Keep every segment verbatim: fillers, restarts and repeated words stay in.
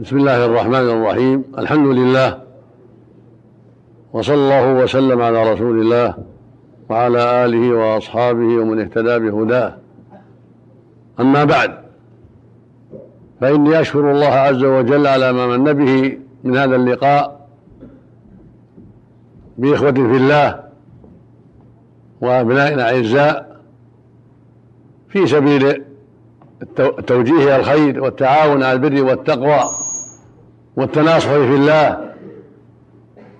بسم الله الرحمن الرحيم. الحمد لله وصلى الله وسلم على رسول الله وعلى آله وأصحابه ومن اهتدى بهداه. أما بعد، فإني أشكر الله عز وجل على ما من به من هذا اللقاء بإخوة في الله وأبنائنا الأعزاء في سبيل التوجيه إلى الخير والتعاون على البر والتقوى والتناصح في الله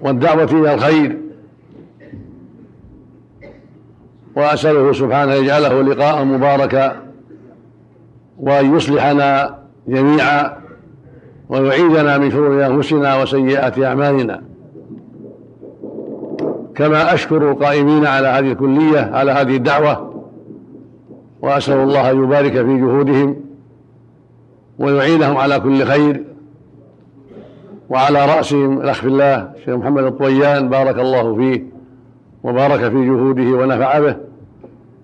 والدعوة إلى الخير، وأسأله سبحانه يجعله لقاء مباركا وأن يصلحنا جميعا ويعيدنا من شرور أنفسنا وسيئات أعمالنا. كما أشكر القائمين على هذه الكلية على هذه الدعوة، وأسأل الله أن يبارك في جهودهم ويعينهم على كل خير. وعلى رأسهم الأخ في الله شيخ محمد الطويان، بارك الله فيه وبارك في جهوده ونفع به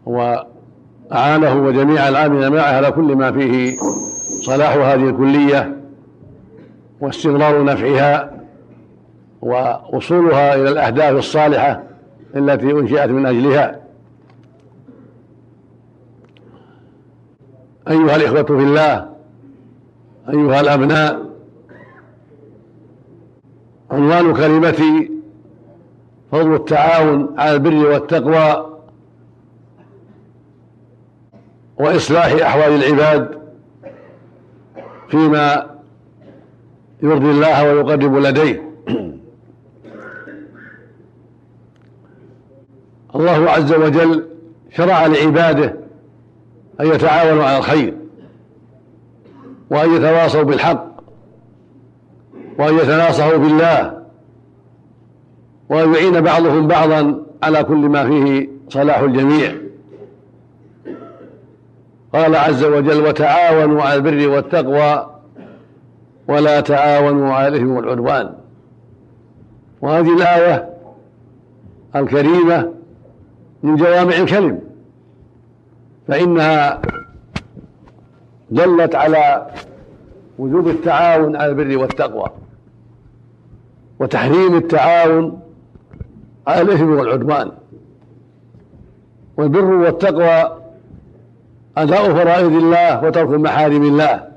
وأعانه وجميع العاملين معه على كل ما فيه صلاح هذه الكلية واستمرار نفعها ووصولها إلى الأهداف الصالحة التي أنشئت من أجلها. أيها الإخوة في الله، أيها الأبناء، عنوان كلمتي فضل التعاون على البر والتقوى وإصلاح أحوال العباد فيما يرضي الله ويقرب لديه. الله عز وجل شرع لعباده أن يتعاونوا على الخير وأن يتواصوا بالحق وأن يتناصحوا بالله وأن يعين بعضهم بعضا على كل ما فيه صلاح الجميع. قال عز وجل: وتعاونوا على البر والتقوى ولا تعاونوا على الإثم والعدوان. وهذه الآية الكريمة من جوامع الكلم، فإنها دلت على وجوب التعاون على البر والتقوى وتحريم التعاون على الإثم والعدوان. والبر والتقوى أداء فرائض الله وترك محارم الله،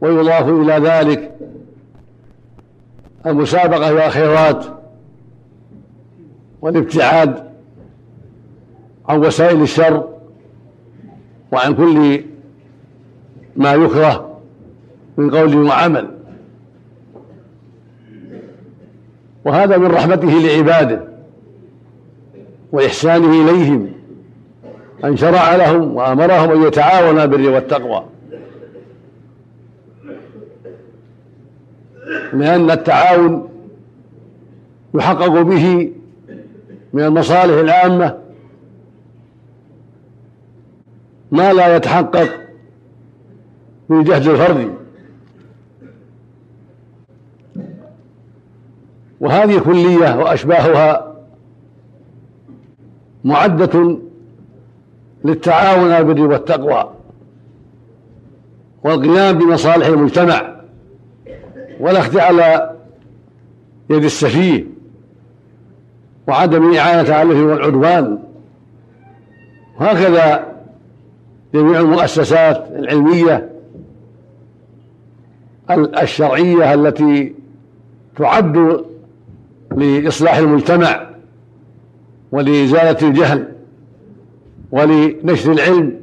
ويضاف إلى ذلك المسابقة إلى الخيرات والابتعاد عن وسائل الشر وعن كل ما يكره من قول وعمل. وهذا من رحمته لعباده وإحسانه إليهم أن شرع لهم وأمرهم أن يتعاونوا بالبر والتقوى، لأن التعاون يحقق به من المصالح العامة ما لا يتحقق من جهد الفرد. وهذه كلية وأشباهها معدة للتعاون على البر والتقوى والقيام بمصالح المجتمع والأخذ على يد السفيه وعدم إعانة على الإثم والعدوان. وهكذا جميع المؤسسات العلمية الشرعية التي تعد لإصلاح المجتمع ولإزالة الجهل ولنشر العلم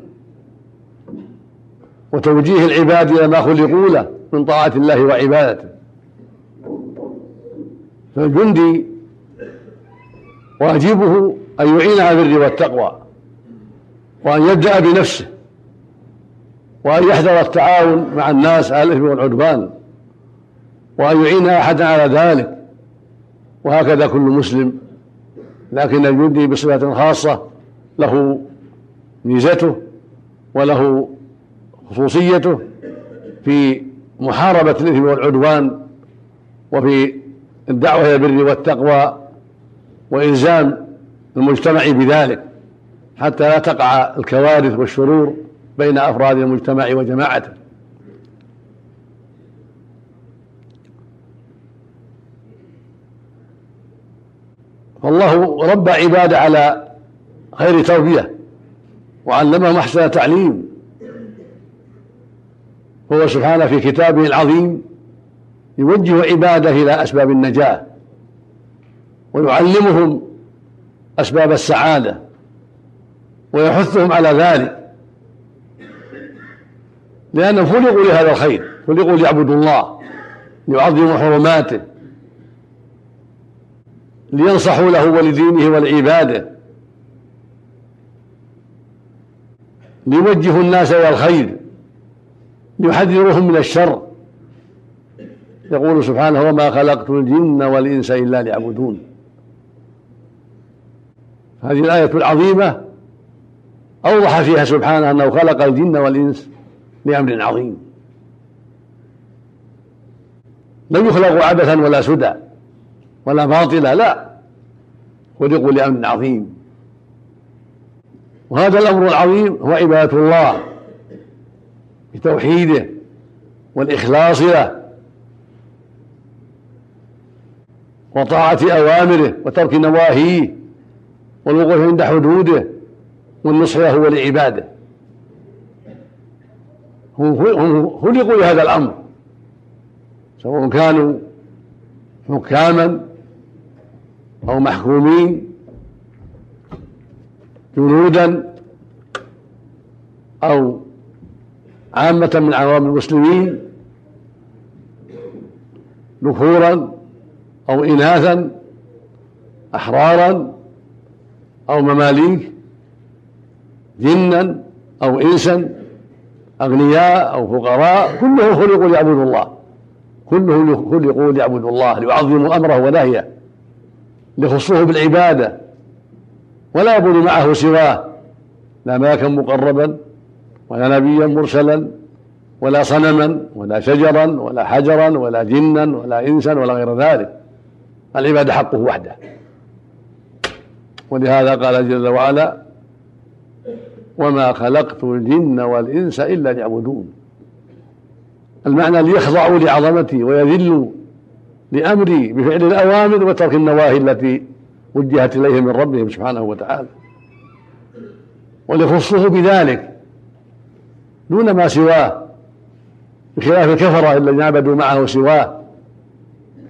وتوجيه العباد إلى ما خلقوا له من طاعة الله وعبادته. فالجندي واجبه أن يعين على البر والتقوى وأن يبدأ بنفسه وأن يحذر التعاون مع الناس على الإثم والعدوان وأن يعين أحدا على ذلك، وهكذا كل مسلم. لكن الجندي بصفة خاصة له ميزته وله خصوصيته في محاربة الإثم والعدوان وفي الدعوة إلى البر والتقوى وإلزام المجتمع بذلك حتى لا تقع الكوارث والشرور بين أفراد المجتمع وجماعته. والله ربى عباده على خير تربية وعلمهم أحسن تعليم، وهو سبحانه في كتابه العظيم يوجه عباده إلى أسباب النجاة ويعلمهم أسباب السعادة ويحثهم على ذلك، لأنهم خلقوا لهذا الخير، خلقوا ليعبدوا الله، ليعظموا حرماته، لينصحوا له ولدينه ولعباده، ليوجهوا الناس إلى الخير، ليحذرهم من الشر. يقول سبحانه: وما خلقت الجن والإنس إلا ليعبدون. هذه الآية العظيمة أوضح فيها سبحانه أنه خلق الجن والإنس لأمر عظيم لم يخلقوا عبثا ولا سدى ولا باطلا، لا، خلقوا لأمر عظيم، وهذا الأمر العظيم هو عبادة الله بتوحيده والإخلاص له وطاعة أوامره وترك نواهيه والوقوف عند حدوده والنصح له ولعباده. هم خلقوا لهذا الأمر، سواء كانوا حكاما أو محكومين، جنودا أو عامة من عوام المسلمين، ذكورا أو إناثا، أحرارا أو مماليك، جنا أو إنسا، أغنياء أو فقراء، كلهم خلقوا ليعبدوا الله، كلهم خلقوا ليعبدوا الله، ليعظموا أمره ونهيه، ليخصوه بالعبادة ولا يعبد معه سواه، لا ملكا مقربا ولا نبيا مرسلا ولا صنما ولا شجرا ولا حجرا ولا جنا ولا إنسا ولا غير ذلك. العبادة حقه وحده، ولهذا قال جل وعلا: وما خلقت الجن والإنس إلا ليعبدون. المعنى ليخضعوا لعظمتي ويذلوا لأمري بفعل الأوامر وترك النواهي التي وجهت إليه من ربهم سبحانه وتعالى، وليخصوه بذلك دون ما سواه، بخلاف الكفرة الذين عبدوا معه سواه،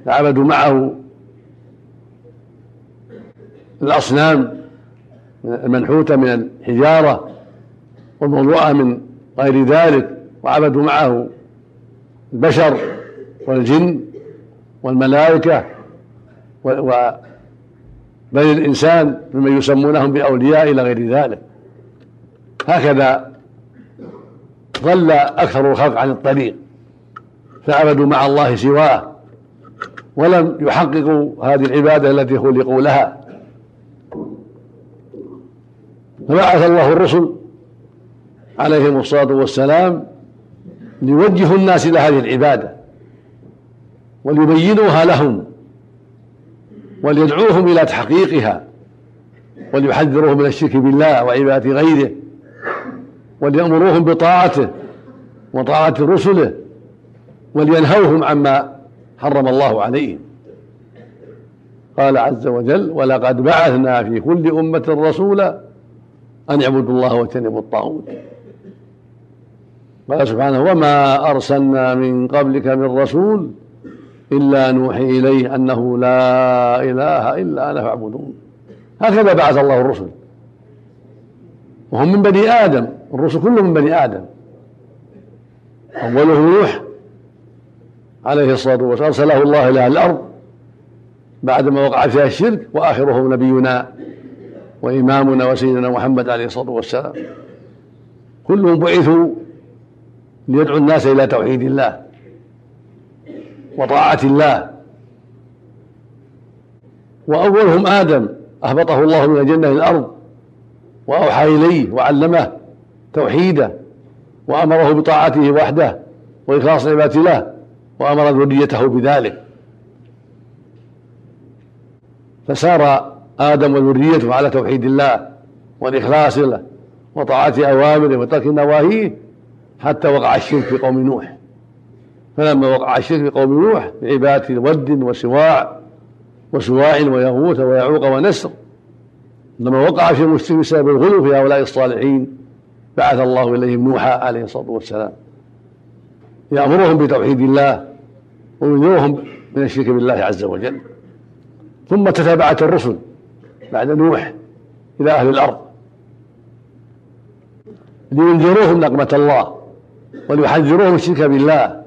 عبدوا معه الأصنام المنحوتة من الحجارة والموضوعة من غير ذلك، وعبدوا معه البشر والجن والملائكة وبني الإنسان ممن يسمونهم بأولياء إلى غير ذلك. هكذا ضل أكثر الخلق عن الطريق، فعبدوا مع الله سواه ولم يحققوا هذه العبادة التي خلقوا لها. فبعث الله الرسل عليهم الصلاة والسلام ليوجهوا الناس إلى هذه العبادة وليبينوها لهم وليدعوهم إلى تحقيقها وليحذروهم من الشرك بالله وعبادة غيره، وليأمروهم بطاعته وطاعة رسله، ولينهوهم عما حرم الله عليهم. قال عز وجل: ولقد بعثنا في كل أمة رسولا أن يعبدوا الله واجتنبوا الطاغوت. قال سبحانه: وما أرسلنا من قبلك من رسول إلا نوحي إليه أنه لا إله إلا أنا فاعبدون. هكذا بعث الله الرسل، وهم من بني آدم، الرسل كلهم من بني آدم، أوله نوح عليه الصلاة والسلام، أرسله الله إلى الأرض بعدما وقع فيها الشرك، وآخرهم نبينا وإمامنا وسيدنا محمد عليه الصلاة والسلام. كلهم بعثوا ليدعو الناس إلى توحيد الله وطاعة الله، وأولهم آدم أهبطه الله من الجنة الأرض وأوحى إليه وعلمه توحيده وأمره بطاعته وحده وإخلاص عبادته له، وأمر ذريته بذلك، فسار آدم وذريته على توحيد الله والإخلاص له وطاعة أوامره وترك نواهيه حتى وقع الشرك في قوم نوح. فلما وقع الشرك في قوم نوح بعبادة ود وسواع وسواع ويغوث ويعوق ونسر. لما وقع في المسلم بسبب الغلو في هؤلاء الصالحين بعث الله إليهم نوحا عليه الصلاة والسلام يأمرهم بتوحيد الله وينذرهم من الشرك بالله عز وجل. ثم تتابعت الرسل بعد نوح إلى أهل الأرض لينذروهم نقمة الله وليحذروهم الشرك بالله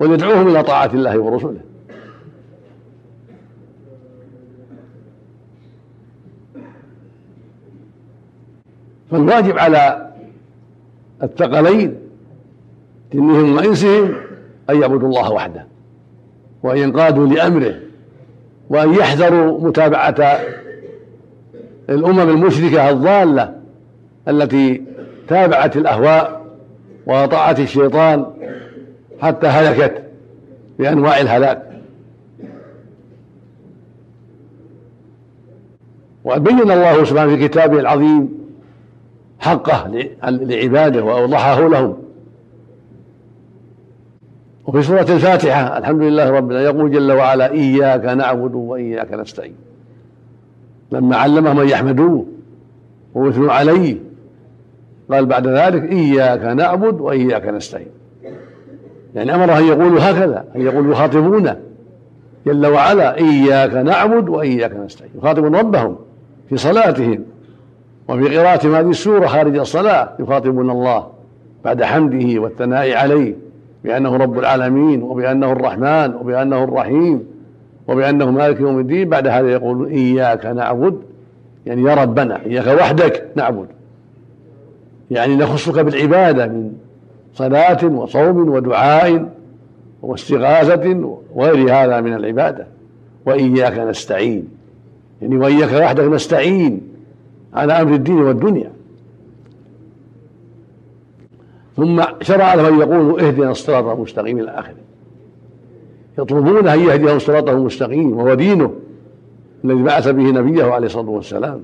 ويدعوهم إلى طاعة الله ورسله. فالواجب على الثقلين جنهم وإنسهم أن يعبدوا الله وحده وأن ينقادوا لأمره وأن يحذروا متابعة الأمم المشركة الضالة التي تابعت الأهواء وأطاعت الشيطان حتى هلكت بأنواع الهلاك. وبين الله سبحانه في كتابه العظيم حقه لعباده وأوضحه لهم. وفي سورة الفاتحة الحمد لله ربنا يقول جل وعلا إياك نعبد وإياك نستعين لما علمه من يحمدوه ويثنوا عليه قال بعد ذلك إياك نعبد وإياك نستعين. يعني أمره أن يقولوا هكذا أن يقولوا يخاطبونه جل وعلا إياك نعبد وإياك نستعين يخاطبون ربهم في صلاتهم وفي قراءة هذه السورة خارج الصلاة يخاطبون الله بعد حمده والثناء عليه بأنه رب العالمين وبأنه الرحمن وبأنه الرحيم وبأنه مالك يوم الدين. بعد هذا يقول إياك نعبد يعني يا ربنا إياك وحدك نعبد يعني نخصك بالعبادة من صلاة وصوم ودعاء واستغاثة وغير هذا من العبادة. وإياك نستعين يعني وإياك وحدك نستعين على أمر الدين والدنيا. ثم شرع لهم يقول اهدنا الصراط المستقيم إلى آخره يطلبون أن يهديهم الصراط المستقيم وهو دينه الذي بعث به نبيه عليه الصلاة والسلام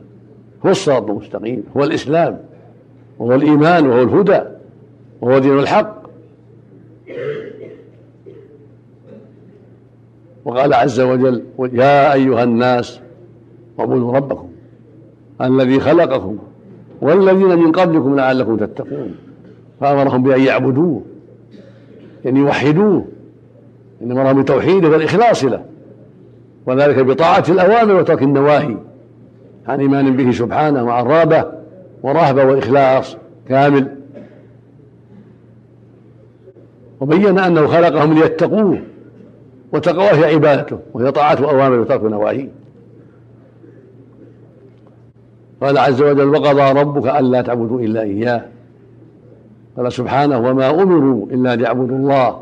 هو الصراط المستقيم هو الإسلام وهو الإيمان وهو الهدى وهو دين الحق. وقال عز وجل يا أيها الناس اعبدوا ربكم الذي خلقكم والذين من قبلكم لعلكم تتقون. فأمرهم بأن يعبدوه يعني يوحدوه يعني أمرهم بتوحيده والإخلاص له وذلك بطاعة الأوامر وترك النواهي عن إيمان به سبحانه وعن رابة ورهبة وإخلاص كامل. وبين أنه خلقهم ليتقوه وتقواه هي عبادته وهي طاعة أوامر وترك نواهيه. قال عز وجل وقضى ربك ألا تعبدوا إلا إياه قال سبحانه وما أمروا إلا ليعبدوا الله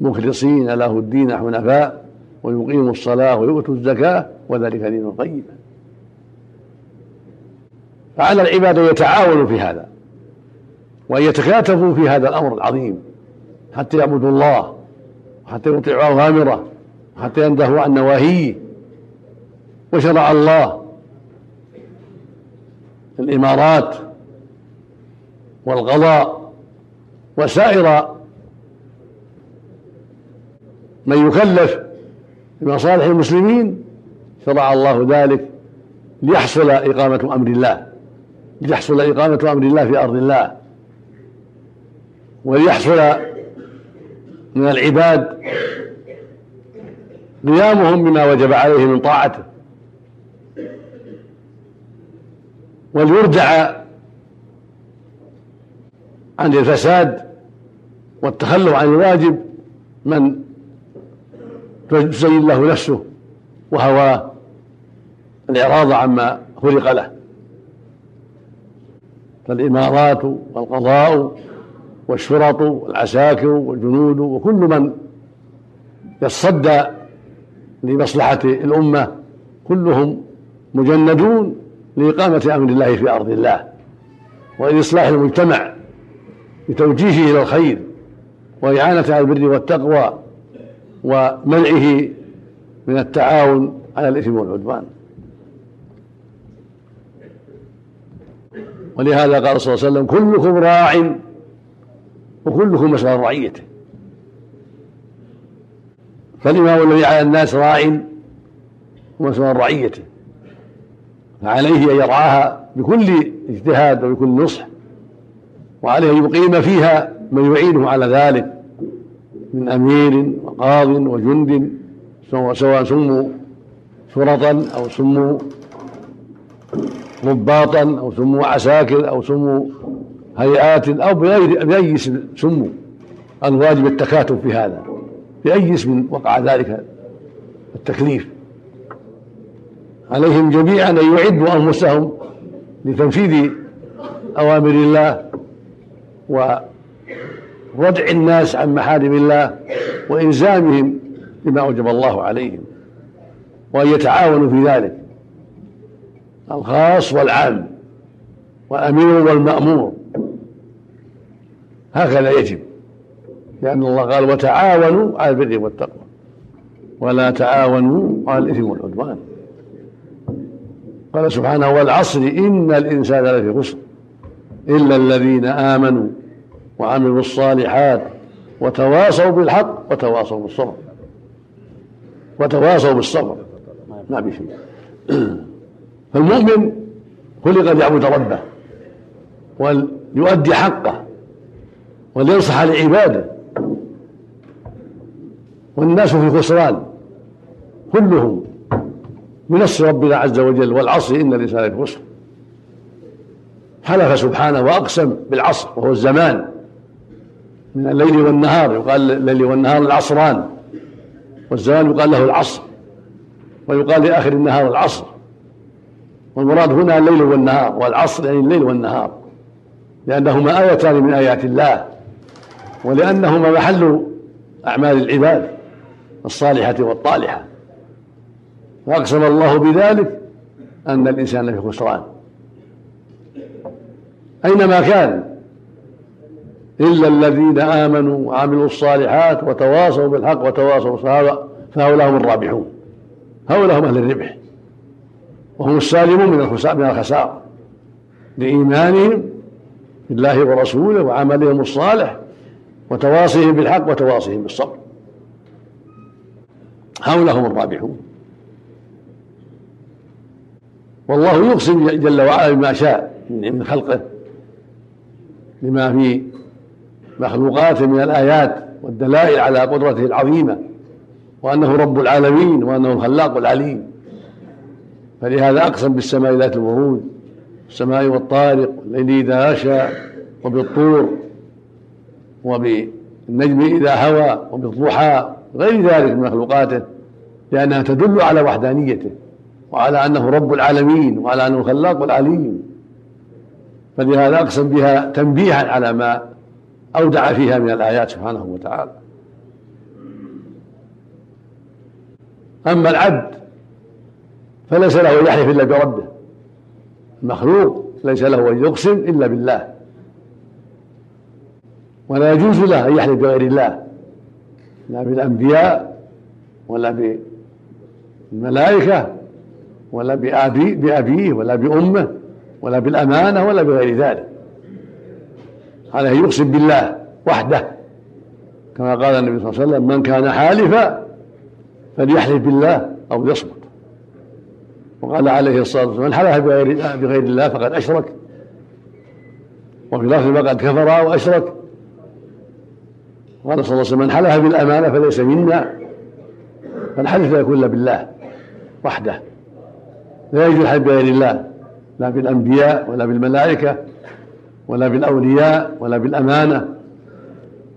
مخلصين له الدين حنفاء ويقيموا الصلاة ويؤتوا الزكاة وذلك دين القيم. فعلى العباد يتعاونوا في هذا وأن يتكاتفوا في هذا الأمر العظيم حتى يعبدوا الله وحتى يطيعوا أوامره وحتى ينتهوا عن نواهيه. وشرع الله الإمارات والقضاء وسائر من يكلف بمصالح المسلمين شرع الله ذلك ليحصل إقامة أمر الله ليحصل إقامة أمر الله في أرض الله وليحصل من العباد قيامهم بما وجب عليه من طاعته وليرجع عن الفساد والتخلف عن الواجب من تزين له نفسه وهواه الإعراض عما خلق له. فالإمارات والقضاء والشرط والعساكر والجنود وكل من يصدى لمصلحة الأمة كلهم مجندون لإقامة أمر الله في أرض الله وإصلاح المجتمع بتوجيهه إلى الخير وإعانته على البر والتقوى ومنعه من التعاون على الإثم والعدوان. ولهذا قال صلى الله عليه وسلم كلكم راع وكلكم مسؤول رعيته. فالإمام الذي على الناس راع ومسؤول رعيته، فعليه أن يرعاها بكل اجتهاد وبكل نصح، وعليه أن يقيم فيها من يعينه على ذلك من أمير وقاض وجند، سواء سموا شرطا أو سموا ضباطا أو سموا عساكر أو سموا هيئات أو بأي اسم سموا. الواجب التكاتف في هذا بأي اسم وقع ذلك التكليف. عليهم جميعا أن يعدوا أنفسهم لتنفيذ أوامر الله وردع الناس عن محارم الله وإلزامهم بما أوجب الله عليهم، وأن يتعاونوا في ذلك الخاص والعام والأمير والمأمور، هكذا يجب، لأن الله قال وتعاونوا على البر والتقوى ولا تعاونوا على الإثم والعدوان. قال سبحانه والعصر إن الإنسان لفي خسر إلا الذين آمنوا وعملوا الصالحات وتواصوا بالحق وتواصوا بالصبر وتواصوا بالصبر ما بشيء. فالمؤمن خلق ليعبد ربه وليؤدي حقه ولينصح لعباده، والناس في خسران كلهم من نص ربنا عز وجل. والعصر إن الإنسان لفي خسر، حلف سبحانه وأقسم بالعصر وهو الزمان من الليل والنهار، يقال الليل والنهار العصران، والزمان يقال له العصر ويقال لآخر النهار العصر، والمراد هنا الليل والنهار، والعصر يعني الليل والنهار، لأنهما آيتان من آيات الله، ولأنهما محل أعمال العباد الصالحة والطالحة. وأقسم الله بذلك أن الإنسان لفي خسران أينما كان، إلا الذين آمنوا وعملوا الصالحات وتواصوا بالحق وتواصوا بالصبر فهؤلاء هم الرابحون، هؤلاء هم أهل الربح وهم السالمون من الخسارة لإيمانهم بالله ورسوله وعملهم الصالح وتواصيهم بالحق وتواصيهم بالصبر، هؤلاء هم الرابحون. والله يقسم جل وعلا بما شاء من خلقه لما في مخلوقات من الآيات والدلائل على قدرته العظيمة، وأنه رب العالمين وأنه الخلاق العليم. فلهذا أقسم بالسماء ذات الورود، السماء والطارق، والليل إذا غشى، وبالطور، وبالنجم إذا هوى، وبالضحى، غير ذلك من مخلوقاته، لأنها تدل على وحدانيته وعلى أنه رب العالمين وعلى أنه الخلاق العليم. فلهذا أقسم بها تنبيها على ما أودع فيها من الآيات سبحانه وتعالى. أما العبد فليس له أن يحلف إلا بربه، المخلوق ليس له أن يقسم إلا بالله، ولا يجوز له أن يحلف بغير الله، لا بالأنبياء ولا بالملائكة ولا بأبي بأبيه ولا بأمه ولا بالأمانة ولا بغير ذلك، عليه يقسم بالله وحده، كما قال النبي صلى الله عليه وسلم من كان حالفا فليحلف بالله أو يصمت. وقال عليه الصلاة والسلام من حلف بغير الله فقد أشرك، وفي لفظ فقد كفر وأشرك. وقال صلى الله عليه وسلم من حلف بالأمانة فليس منا، فالحلف لا يكون إلا بالله وحده، لا يجوز الحلف بغير الله، لا بالأنبياء ولا بالملائكة ولا بالأولياء ولا بالأمانة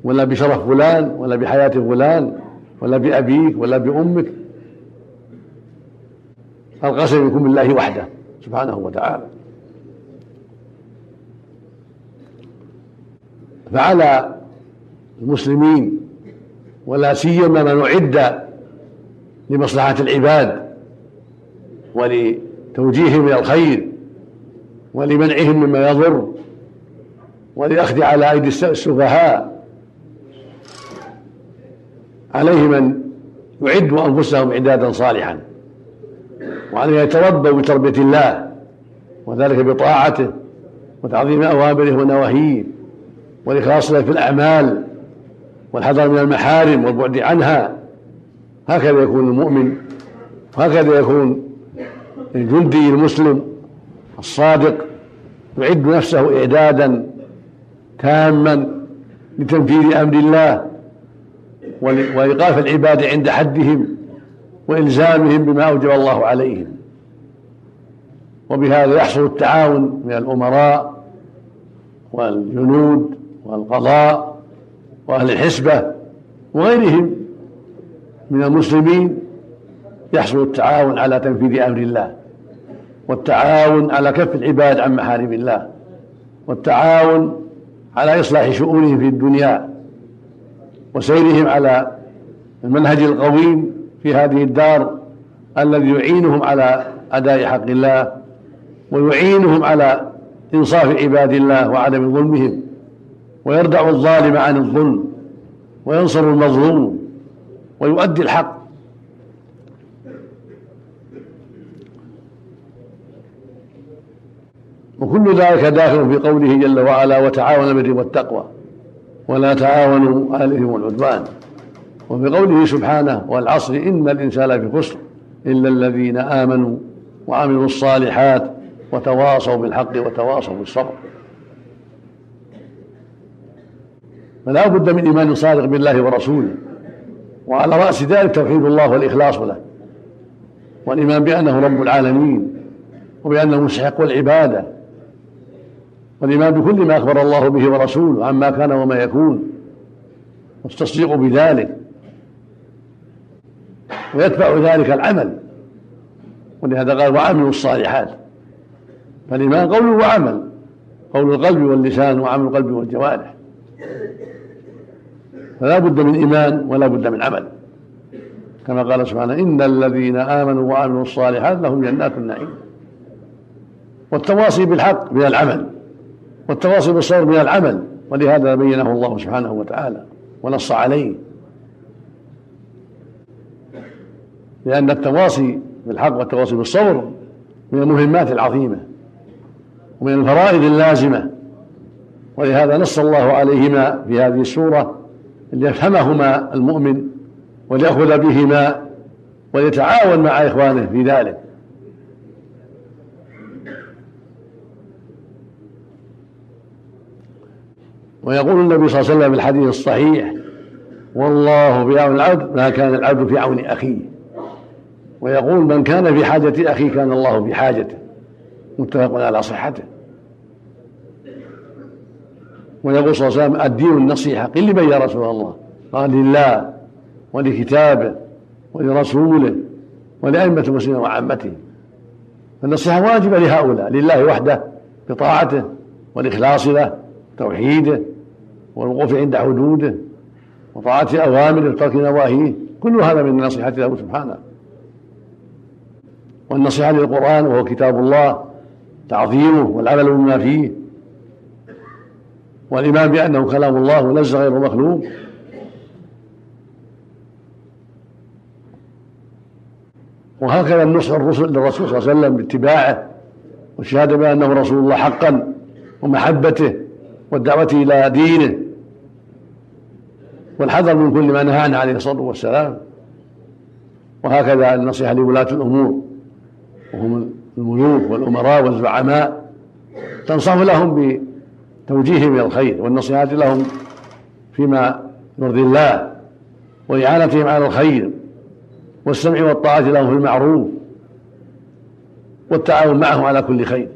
ولا بشرف فلان ولا بحياة فلان ولا بأبيك ولا بأمك. القسم يكون بالله وحده سبحانه وتعالى. فعلى المسلمين ولا سيما من أعد لمصلحة العباد ولتوجيههم إلى الخير ولمنعهم مما يضر ولأخذ على أيدي السفهاء، عليهم أن يعدوا أنفسهم إعدادا صالحا، وعليهم أن يتربوا بتربية الله، وذلك بطاعته وتعظيم أوامره ونواهيه والإخلاص في الأعمال والحذر من المحارم والبعد عنها. هكذا يكون المؤمن، وهكذا يكون الجندي المسلم الصادق يعد نفسه إعدادا تاما لتنفيذ أمر الله وإيقاف العباد عند حدهم وإلزامهم بما أوجب الله عليهم. وبهذا يحصل التعاون من الأمراء والجنود والقضاء وأهل الحسبة وغيرهم من المسلمين، يحصل التعاون على تنفيذ أمر الله، والتعاون على كف العباد عن محارم الله، والتعاون على إصلاح شؤونهم في الدنيا وسيرهم على المنهج القويم في هذه الدار الذي يعينهم على أداء حق الله ويعينهم على إنصاف عباد الله وعدم ظلمهم، ويردع الظالم عن الظلم وينصر المظلوم ويؤدي الحق. وكل ذلك داخل في قوله جل وعلا: وتعاونوا على البر والتقوى ولا تعاونوا على الإثم والعدوان. وفي قوله سبحانه: والعصر إن الإنسان لفي خسر إلا الذين آمنوا وعملوا الصالحات وتواصوا بالحق وتواصوا بالصبر. فلا بد من إيمان صادق بالله ورسوله، وعلى رأس ذلك توحيد الله والإخلاص له، والإيمان بأنه رب العالمين وبأنه مستحق العبادة، والإيمان بكل ما أخبر الله به ورسوله عما كان وما يكون والتصديق بذلك، ويتبع ذلك العمل. ولهذا قال: وعملوا الصالحات. فالإيمان قول وعمل، قول القلب واللسان وعمل القلب والجوارح. فلا بد من إيمان ولا بد من عمل، كما قال سبحانه: إن الذين آمنوا وعملوا الصالحات لهم جنات النعيم. والتواصي بالحق من العمل، والتواصي بالصبر من العمل، ولهذا بينه الله سبحانه وتعالى ونص عليه، لأن التواصي بالحق والتواصي بالصبر من المهمات العظيمة ومن الفرائض اللازمة، ولهذا نص الله عليهما في هذه السورة ليفهمهما المؤمن وليأخذ بهما وليتعاون مع إخوانه في ذلك. ويقول النبي صلى الله عليه وسلم في الحديث الصحيح: والله في عون العبد ما كان العبد في عون أخيه. ويقول: من كان في حاجة أخيه كان الله في حاجته. متفق على صحته. ويقول صلى الله عليه وسلم: الدين النصيحة. قل لمن يا رسول الله؟ قال: لله ولكتابه ولرسوله ولأئمة المسلمين وعامته. فالنصيحة واجبة لهؤلاء، لله وحده بطاعته والإخلاص له، توحيده والوقوف عند حدوده وطاعة أوامره وترك نواهيه، كل هذا من النصيحة له سبحانه. والنصيحة للقرآن وهو كتاب الله، تعظيمه والعمل بما فيه، والإيمان بأنه كلام الله وليس غير مخلوق. وهكذا النصح الرسل للرسول صلى الله عليه وسلم باتباعه والشهادة بأنه رسول الله حقا ومحبته والدعوة إلى دينه والحذر من كل ما نهى عنه عليه الصلاة والسلام. وهكذا النصيحة لولاة الأمور وهم الملوك والأمراء والزعماء، تنصح لهم بتوجيههم إلى الخير والنصيحة لهم فيما يرضي الله وإعانتهم على الخير والسمع والطاعة لهم في المعروف والتعاون معهم على كل خير.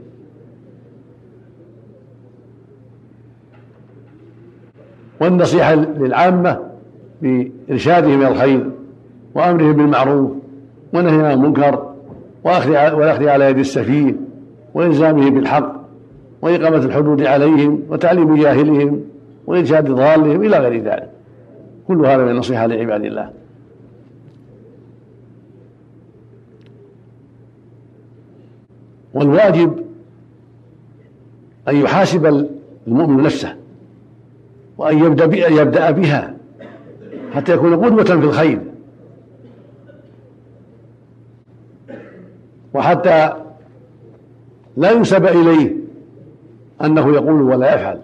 والنصيحة للعامة بإرشادهم إلى الخير وأمرهم بالمعروف ونهيهم عن المنكر والأخذ على يد السفيه وإلزامه بالحق وإقامة الحدود عليهم وتعليم جاهلهم وإرشاد ضالهم إلى غير ذلك، كل هذا من النصيحة لعباد الله. والواجب أن يحاسب المؤمن نفسه وأن يبدأ بها حتى يكون قدوة في الخير، وحتى لا ينسب إليه أنه يقول ولا يفعل.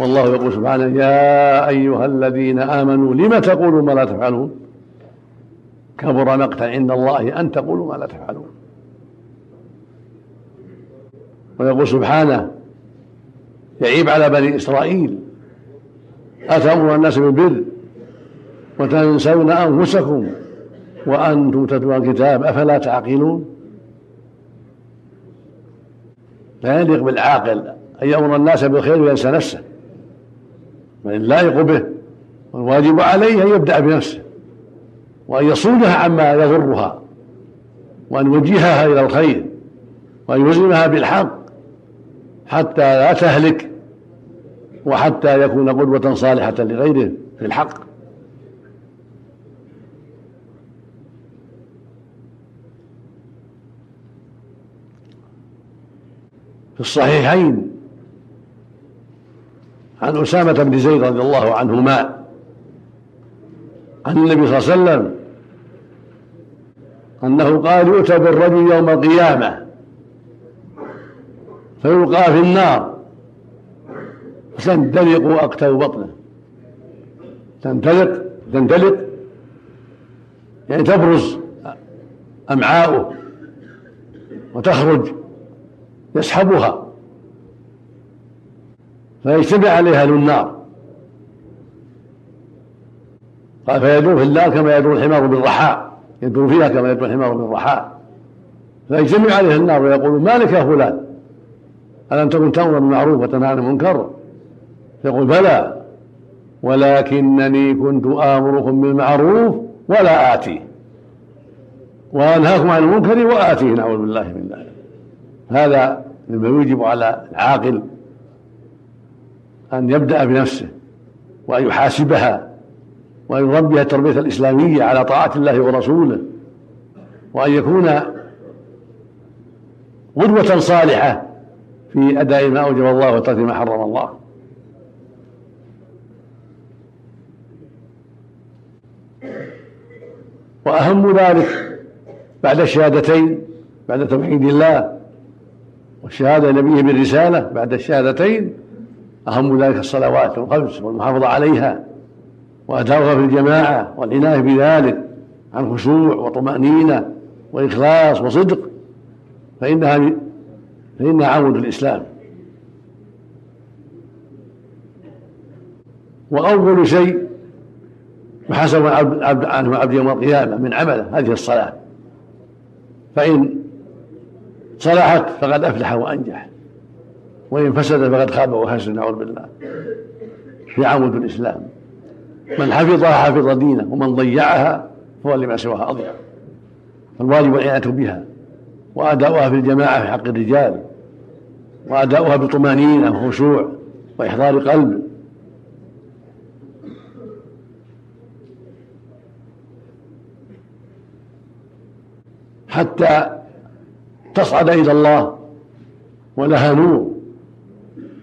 والله يقول سبحانه: يا أيها الذين آمنوا لم تقولوا ما لا تفعلون كبر مقتا عند الله أن تقولوا ما لا تفعلون. ويقول سبحانه يعيب على بني إسرائيل أتأمرون الناس بالبر وتنسون أنفسكم وأنتم تتلون الكتاب أفلا تعقلون. لا يليق بالعاقل أن يأمر الناس بالخير وينسى نفسه، بل لا يليق به، والواجب عليه أن يبدأ بنفسه وأن يصونها عما يضرها وأن يوجهها إلى الخير وأن يلزمها بالحق حتى لا تهلك وحتى يكون قدوة صالحة لغيره في الحق. في الصحيحين عن أسامة بن زيد رضي الله عنهما عن النبي صلى الله عليه وسلم أنه قال يؤتى بالرجل يوم القيامة فيلقى في النار فتندلق أكتاف بطنه، تندلق تندلق يعني تبرز أمعاؤه وتخرج يسحبها فيجتمع عليها للنار. قال فيدور في النار كما يدور الحمار بالرحاء، يدور فيها كما يدور الحمار بالرحاء، فيجتمع عليها النار ويقول ما لك يا فلان، ألم تكن تأمر بالمعروف وتنهى عن المنكر؟ يقول بلى ولكنني كنت آمركم بالمعروف ولا آتيه وأنهاكم عن المنكر وآتيه، نعوذ بالله من ذلك. هذا مما يجب على العاقل أن يبدأ بنفسه وأن يحاسبها وأن يربيها التربية الإسلامية على طاعة الله ورسوله وأن يكون قدوة صالحة في أداء ما أوجب الله وترك ما حرم الله. وأهم ذلك بعد الشهادتين، بعد توحيد الله والشهادة لنبيه بالرسالة، بعد الشهادتين أهم ذلك الصلوات الخمس والمحافظة عليها وأداؤها في الجماعة والعناية بذلك عن خشوع وطمأنينة وإخلاص وصدق، فإنها فإنها عمود الإسلام. وأول شيء يحاسب عنه عبد يوم القيامة من عمله هذه الصلاة، فإن صلحت فقد أفلح وأنجح، وإن فسد فقد خاب وخسر، نعوذ بالله. في عمود الإسلام من حفظها حفظ دينه ومن ضيعها فهو لما سواها أضيع، فالواجب العناية بها وأداؤها في الجماعة في حق الرجال وأداؤها بطمأنينة وخشوع وإحضار قلب. حتى تصعد إلى الله ولها نور،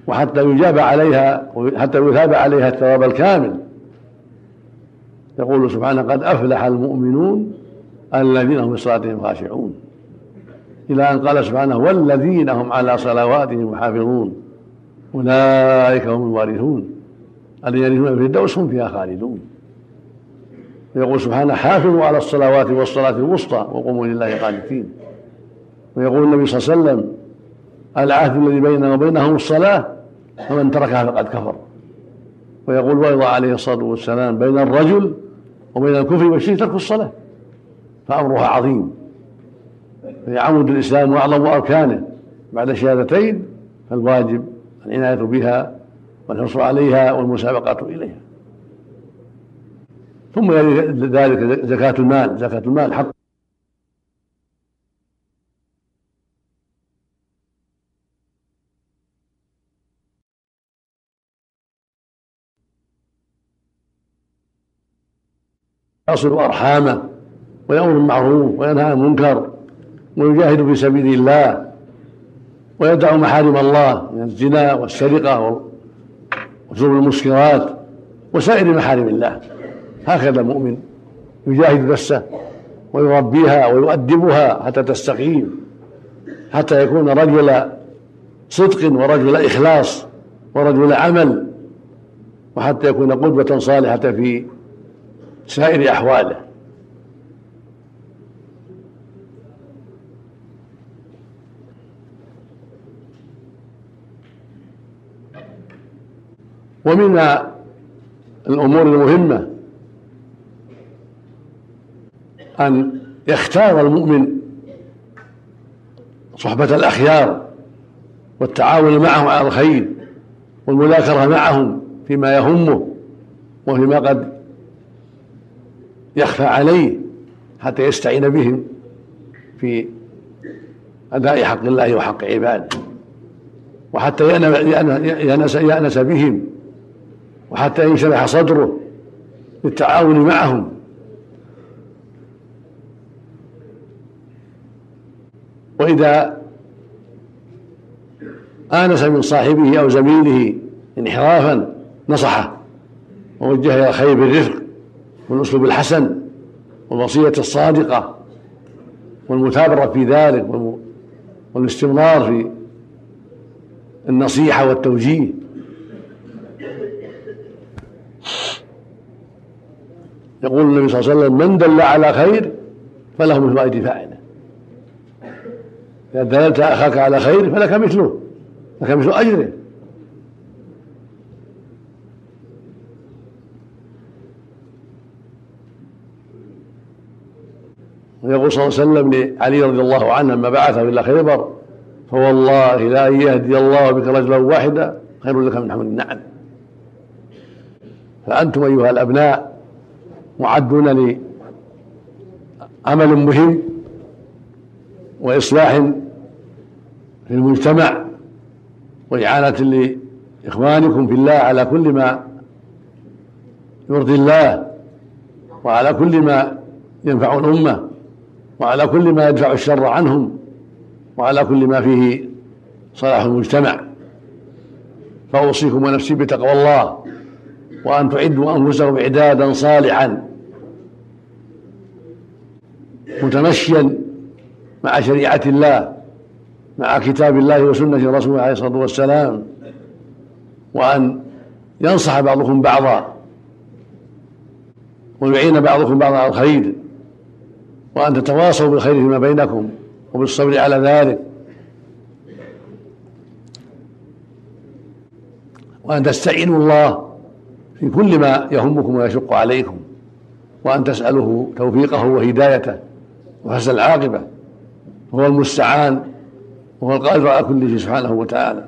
وحتى يجاب عليها وحتى يثاب عليها الثواب الكامل. يقول سبحانه قد أفلح المؤمنون الذين هم في صلاتهم خاشعون، إلى أن قال سبحانه والذين هم على صلواتهم يحافظون أولئك هم الوارثون الذين يرثون الفردوس هم فيها خالدون. ويقول سبحانه حافظوا على الصلوات والصلاة الوسطى وقوموا لله قانتين. ويقول النبي صلى الله عليه وسلم العهد الذي بيننا وبينهم الصلاة فمن تركها فقد كفر. ويقول ويضع عليه الصلاة والسلام بين الرجل وبين الكفر والشرك ترك الصلاة، فأمرها عظيم. فيعمد الإسلام وأعظم أركانه بعد الشهادتين، فالواجب العناية بها والحرص عليها والمسابقة إليها. ثم يلي ذلك زكاة المال، زكاة المال حق يصل أرحامه ويأمر بالمعروف وينهى عن المنكر ويجاهد في سبيل الله ويدع محارم الله من الزنا والسرقة وشرب المسكرات وسائر محارم الله. هكذا المؤمن يجاهد نفسه ويربيها ويؤدبها حتى تستقيم، حتى يكون رجل صدق ورجل إخلاص ورجل عمل، وحتى يكون قدوة صالحة في سائر أحواله. ومن الأمور المهمة أن يختار المؤمن صحبة الأخيار والتعاون معهم على الخير والمذاكرة معهم فيما يهمه وفيما قد يخفى عليه حتى يستعين بهم في أداء حق الله وحق عباده، وحتى يأنس, يأنس بهم، وحتى ينشرح صدره للتعاون معهم. وإذا آنس من صاحبه أو زميله انحرافا نصحه ووجهه إلى الخير بالرفق والأسلوب الحسن والوصية الصادقة والمثابرة في ذلك والاستمرار في النصيحة والتوجيه. يقول النبي صلى الله عليه وسلم: من دل على خير فله مثل أجر فاعله. إذا دللت أخاك على خير فلك مثله، لك مثل أجره. ويقول صلى الله عليه وسلم لعلي رضي الله عنه لما بعثه إلى خيبر: فوالله لا يهدي الله بك رجلا واحدا خير لك من حمل النعم. فأنتم أيها الأبناء معدون لعمل مهم وإصلاح في المجتمع وإعانة لإخوانكم في الله على كل ما يرضي الله وعلى كل ما ينفع الأمة وعلى كل ما يدفع الشر عنهم وعلى كل ما فيه صلاح المجتمع. فأوصيكم ونفسي بتقوى الله وأن تعدوا أنفسكم إعدادا صالحا متمشيا مع شريعة الله مع كتاب الله وسنة رسوله عليه الصلاة والسلام، وأن ينصح بعضكم بعضا ويعين بعضكم بعضا على الخير، وأن تتواصوا بالخير فيما بينكم وبالصبر على ذلك، وأن تستعينوا الله في كل ما يهمكم ويشق عليكم، وأن تسأله توفيقه وهدايته وحسن العاقبة، وهو المستعان وهو القادر على كل شيء سبحانه وتعالى،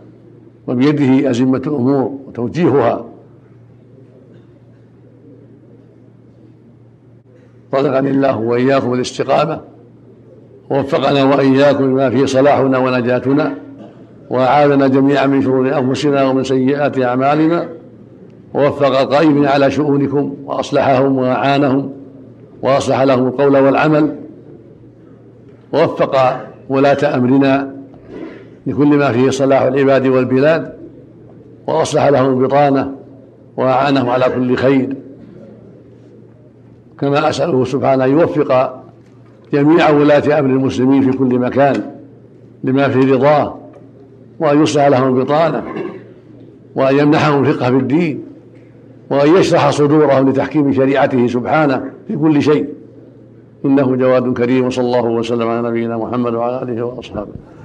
وبيده أزمة الأمور وتوجيهها. رزقني الله وإياكم الاستقامة ووفقنا وإياكم لما فيه صلاحنا ونجاتنا، وأعاذنا جميعا من شرور أنفسنا ومن سيئات أعمالنا، ووفق القائمين على شؤونكم وأصلحهم وأعانهم وأصلح لهم القول والعمل، ووفق ولاة أمرنا لكل ما فيه صلاح العباد والبلاد، وأصلح لهم البطانة وأعانهم على كل خير. كما أسأله سبحانه أن يوفق جميع ولاة أمر المسلمين في كل مكان لما فيه رضاه، وأن يصلح لهم البطانة، وأن يمنحهم فقه في الدين، وأن يشرح صدورهم لتحكيم شريعته سبحانه في كل شيء، إنه جواد كريم. صلى الله وسلم على نبينا محمد وعلى آله وأصحابه.